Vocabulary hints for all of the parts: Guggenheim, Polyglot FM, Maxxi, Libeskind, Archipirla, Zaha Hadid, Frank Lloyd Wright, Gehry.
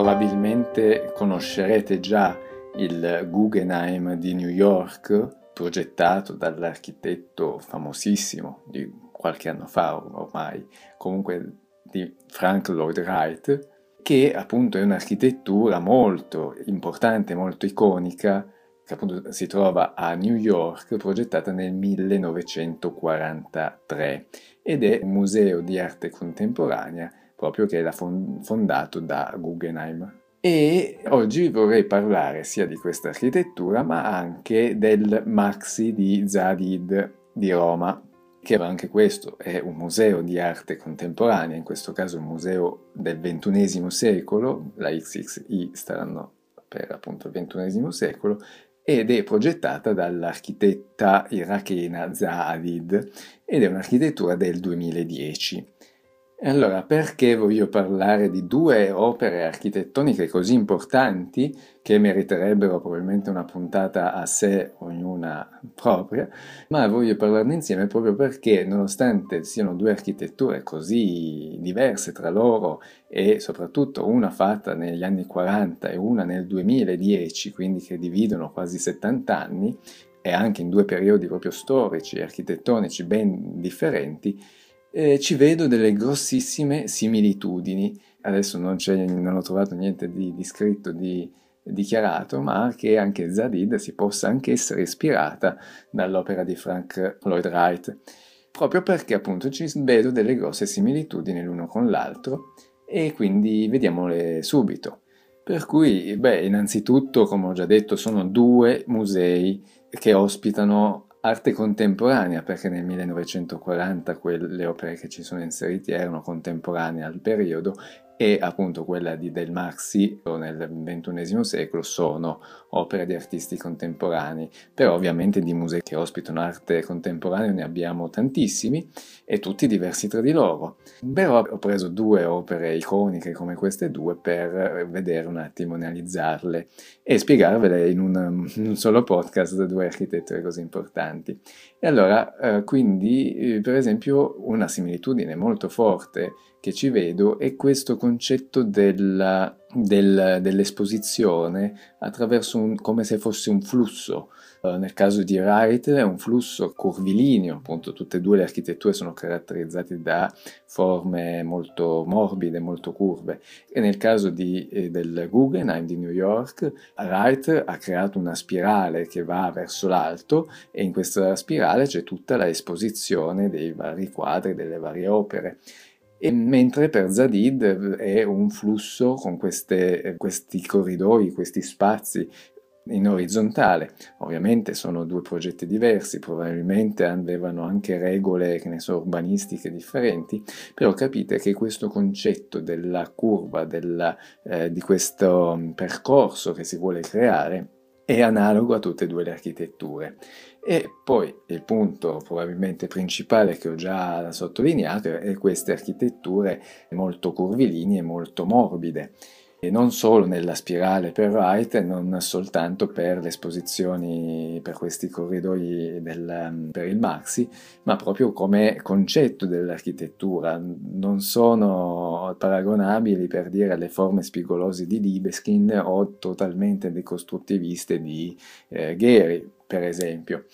Probabilmente conoscerete già il Guggenheim di New York, progettato dall'architetto famosissimo di qualche anno fa ormai, comunque di Frank Lloyd Wright, che appunto è un'architettura molto importante, molto iconica, che appunto si trova a New York, progettata nel 1943, ed è un museo di arte contemporanea proprio che era fondato da Guggenheim. E oggi vorrei parlare sia di questa architettura ma anche del Maxxi di Zaha Hadid di Roma, che anche questo è un museo di arte contemporanea, in questo caso un museo del XXI secolo, la XXI staranno per appunto il XXI secolo, ed è progettata dall'architetta irachena Zaha Hadid ed è un'architettura del 2010. Allora, perché voglio parlare di due opere architettoniche così importanti che meriterebbero probabilmente una puntata a sé, ognuna propria, ma voglio parlarne insieme proprio perché, nonostante siano due architetture così diverse tra loro e soprattutto una fatta negli anni 40 e una nel 2010, quindi che dividono quasi 70 anni, e anche in due periodi proprio storici e architettonici ben differenti, ci vedo delle grossissime similitudini. Adesso non ho trovato niente di scritto, di dichiarato, ma che anche Zaha Hadid si possa anche essere ispirata dall'opera di Frank Lloyd Wright, proprio perché appunto ci vedo delle grosse similitudini l'uno con l'altro, e quindi vediamole subito. Per cui, innanzitutto, come ho già detto, sono due musei che ospitano arte contemporanea, perché nel 1940 le opere che ci sono inserite erano contemporanee al periodo, e appunto quella del Maxxi nel XXI secolo sono opere di artisti contemporanei. Però ovviamente di musei che ospitano arte contemporanea ne abbiamo tantissimi e tutti diversi tra di loro, però ho preso due opere iconiche come queste due per vedere un attimo, analizzarle e spiegarvele in un solo podcast da due architetture così importanti. E allora quindi per esempio una similitudine molto forte che ci vedo è questo concetto dell'esposizione attraverso come se fosse un flusso. Nel caso di Wright è un flusso curvilineo, appunto tutte e due le architetture sono caratterizzate da forme molto morbide, molto curve, e nel caso del Guggenheim di New York, Wright ha creato una spirale che va verso l'alto, e in questa spirale c'è tutta la esposizione dei vari quadri, delle varie opere. E mentre per Zaha Hadid è un flusso con questi corridoi, questi spazi in orizzontale. Ovviamente sono due progetti diversi, probabilmente avevano anche regole, urbanistiche differenti, però capite che questo concetto della curva, di questo percorso che si vuole creare, è analogo a tutte e due le architetture. E poi il punto probabilmente principale che ho già sottolineato è queste architetture molto curvilinee e molto morbide. E non solo nella spirale per Wright, non soltanto per le esposizioni, per questi corridoi per il Maxxi, ma proprio come concetto dell'architettura. Non sono paragonabili, per dire, alle forme spigolose di Libeskind o totalmente decostruttiviste di Gehry, per esempio.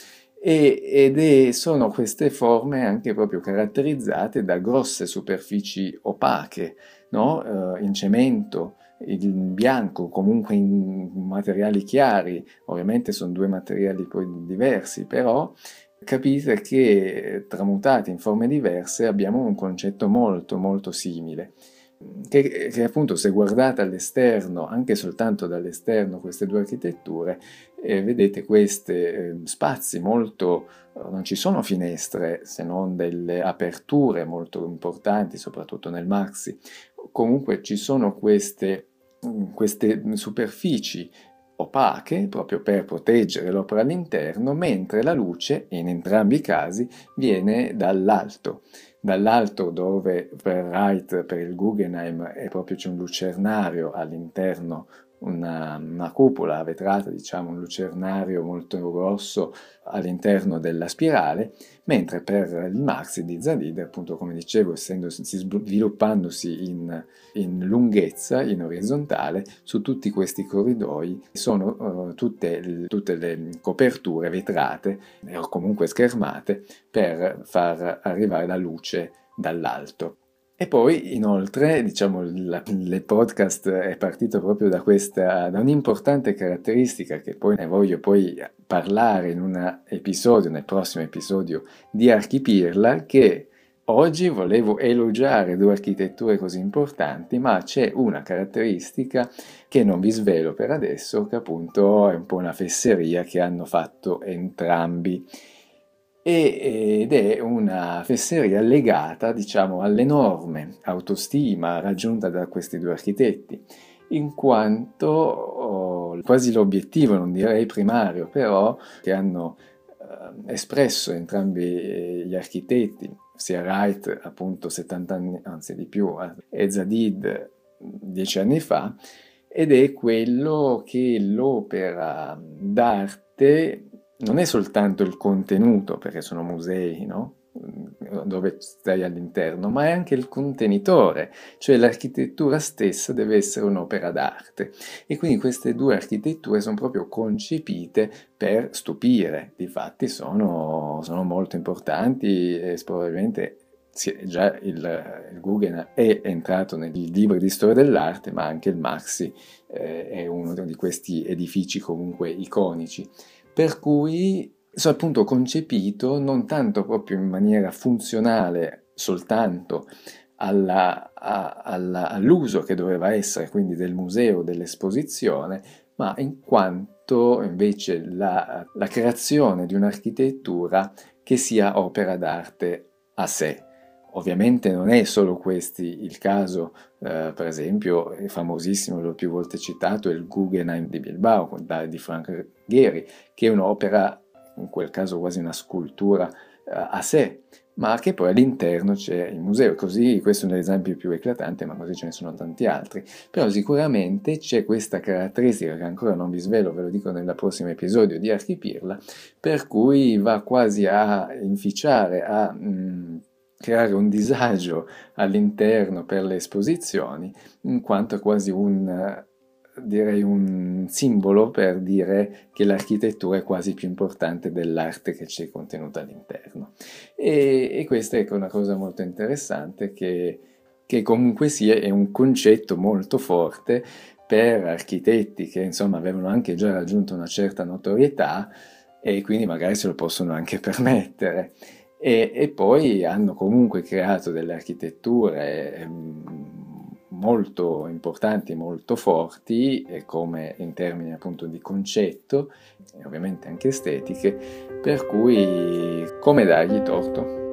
Sono queste forme anche proprio caratterizzate da grosse superfici opache, no? In cemento, in bianco, comunque in materiali chiari. Ovviamente sono due materiali poi diversi, però capite che tramutati in forme diverse abbiamo un concetto molto molto simile. Che appunto, se guardate all'esterno, anche soltanto dall'esterno, queste due architetture, vedete questi spazi molto, non ci sono finestre se non delle aperture molto importanti, soprattutto nel Maxxi. Comunque ci sono queste superfici opache proprio per proteggere l'opera all'interno, mentre la luce in entrambi i casi viene dall'alto, dove per Wright, per il Guggenheim, è proprio, c'è un lucernario all'interno una cupola vetrata, diciamo un lucernario molto grosso all'interno della spirale, mentre per il Maxxi di Hadid, appunto come dicevo, sviluppandosi in lunghezza, in orizzontale, su tutti questi corridoi sono tutte le coperture vetrate o comunque schermate per far arrivare la luce dall'alto. E poi inoltre, diciamo, il podcast è partito proprio da un'importante caratteristica che poi ne voglio poi parlare in nel prossimo episodio di Archipirla, che oggi volevo elogiare due architetture così importanti, ma c'è una caratteristica che non vi svelo per adesso, che appunto è un po' una fesseria che hanno fatto entrambi. Ed è una fesseria legata, diciamo, all'enorme autostima raggiunta da questi due architetti, in quanto quasi l'obiettivo, non direi primario, però, che hanno espresso entrambi gli architetti, sia Wright appunto 70 anni, anzi di più, e Hadid 10 anni fa, ed è quello che l'opera d'arte non è soltanto il contenuto, perché sono musei, no? Dove stai all'interno, ma è anche il contenitore, cioè l'architettura stessa deve essere un'opera d'arte. E quindi queste due architetture sono proprio concepite per stupire, difatti sono molto importanti e probabilmente già il Guggenheim è entrato nei libri di storia dell'arte, ma anche il Maxxi è uno di questi edifici comunque iconici. Per cui sono appunto concepito non tanto proprio in maniera funzionale soltanto all'uso che doveva essere, quindi del museo, dell'esposizione, ma in quanto invece la creazione di un'architettura che sia opera d'arte a sé. Ovviamente non è solo questi il caso, per esempio è famosissimo, l'ho più volte citato, il Guggenheim di Bilbao di Frank Gehry, che è un'opera, in quel caso quasi una scultura a sé, ma che poi all'interno c'è il museo. Così questo è un esempio più eclatante, ma così ce ne sono tanti altri. Però sicuramente c'è questa caratteristica che ancora non vi svelo, ve lo dico nel prossimo episodio di Archipirla, per cui va quasi a inficiare, creare un disagio all'interno per le esposizioni, in quanto è quasi un simbolo per dire che l'architettura è quasi più importante dell'arte che c'è contenuta all'interno. E questa è una cosa molto interessante, che comunque sia è un concetto molto forte per architetti che insomma avevano anche già raggiunto una certa notorietà e quindi magari se lo possono anche permettere. E poi hanno comunque creato delle architetture molto importanti, molto forti, e come in termini appunto di concetto e ovviamente anche estetiche, per cui come dargli torto.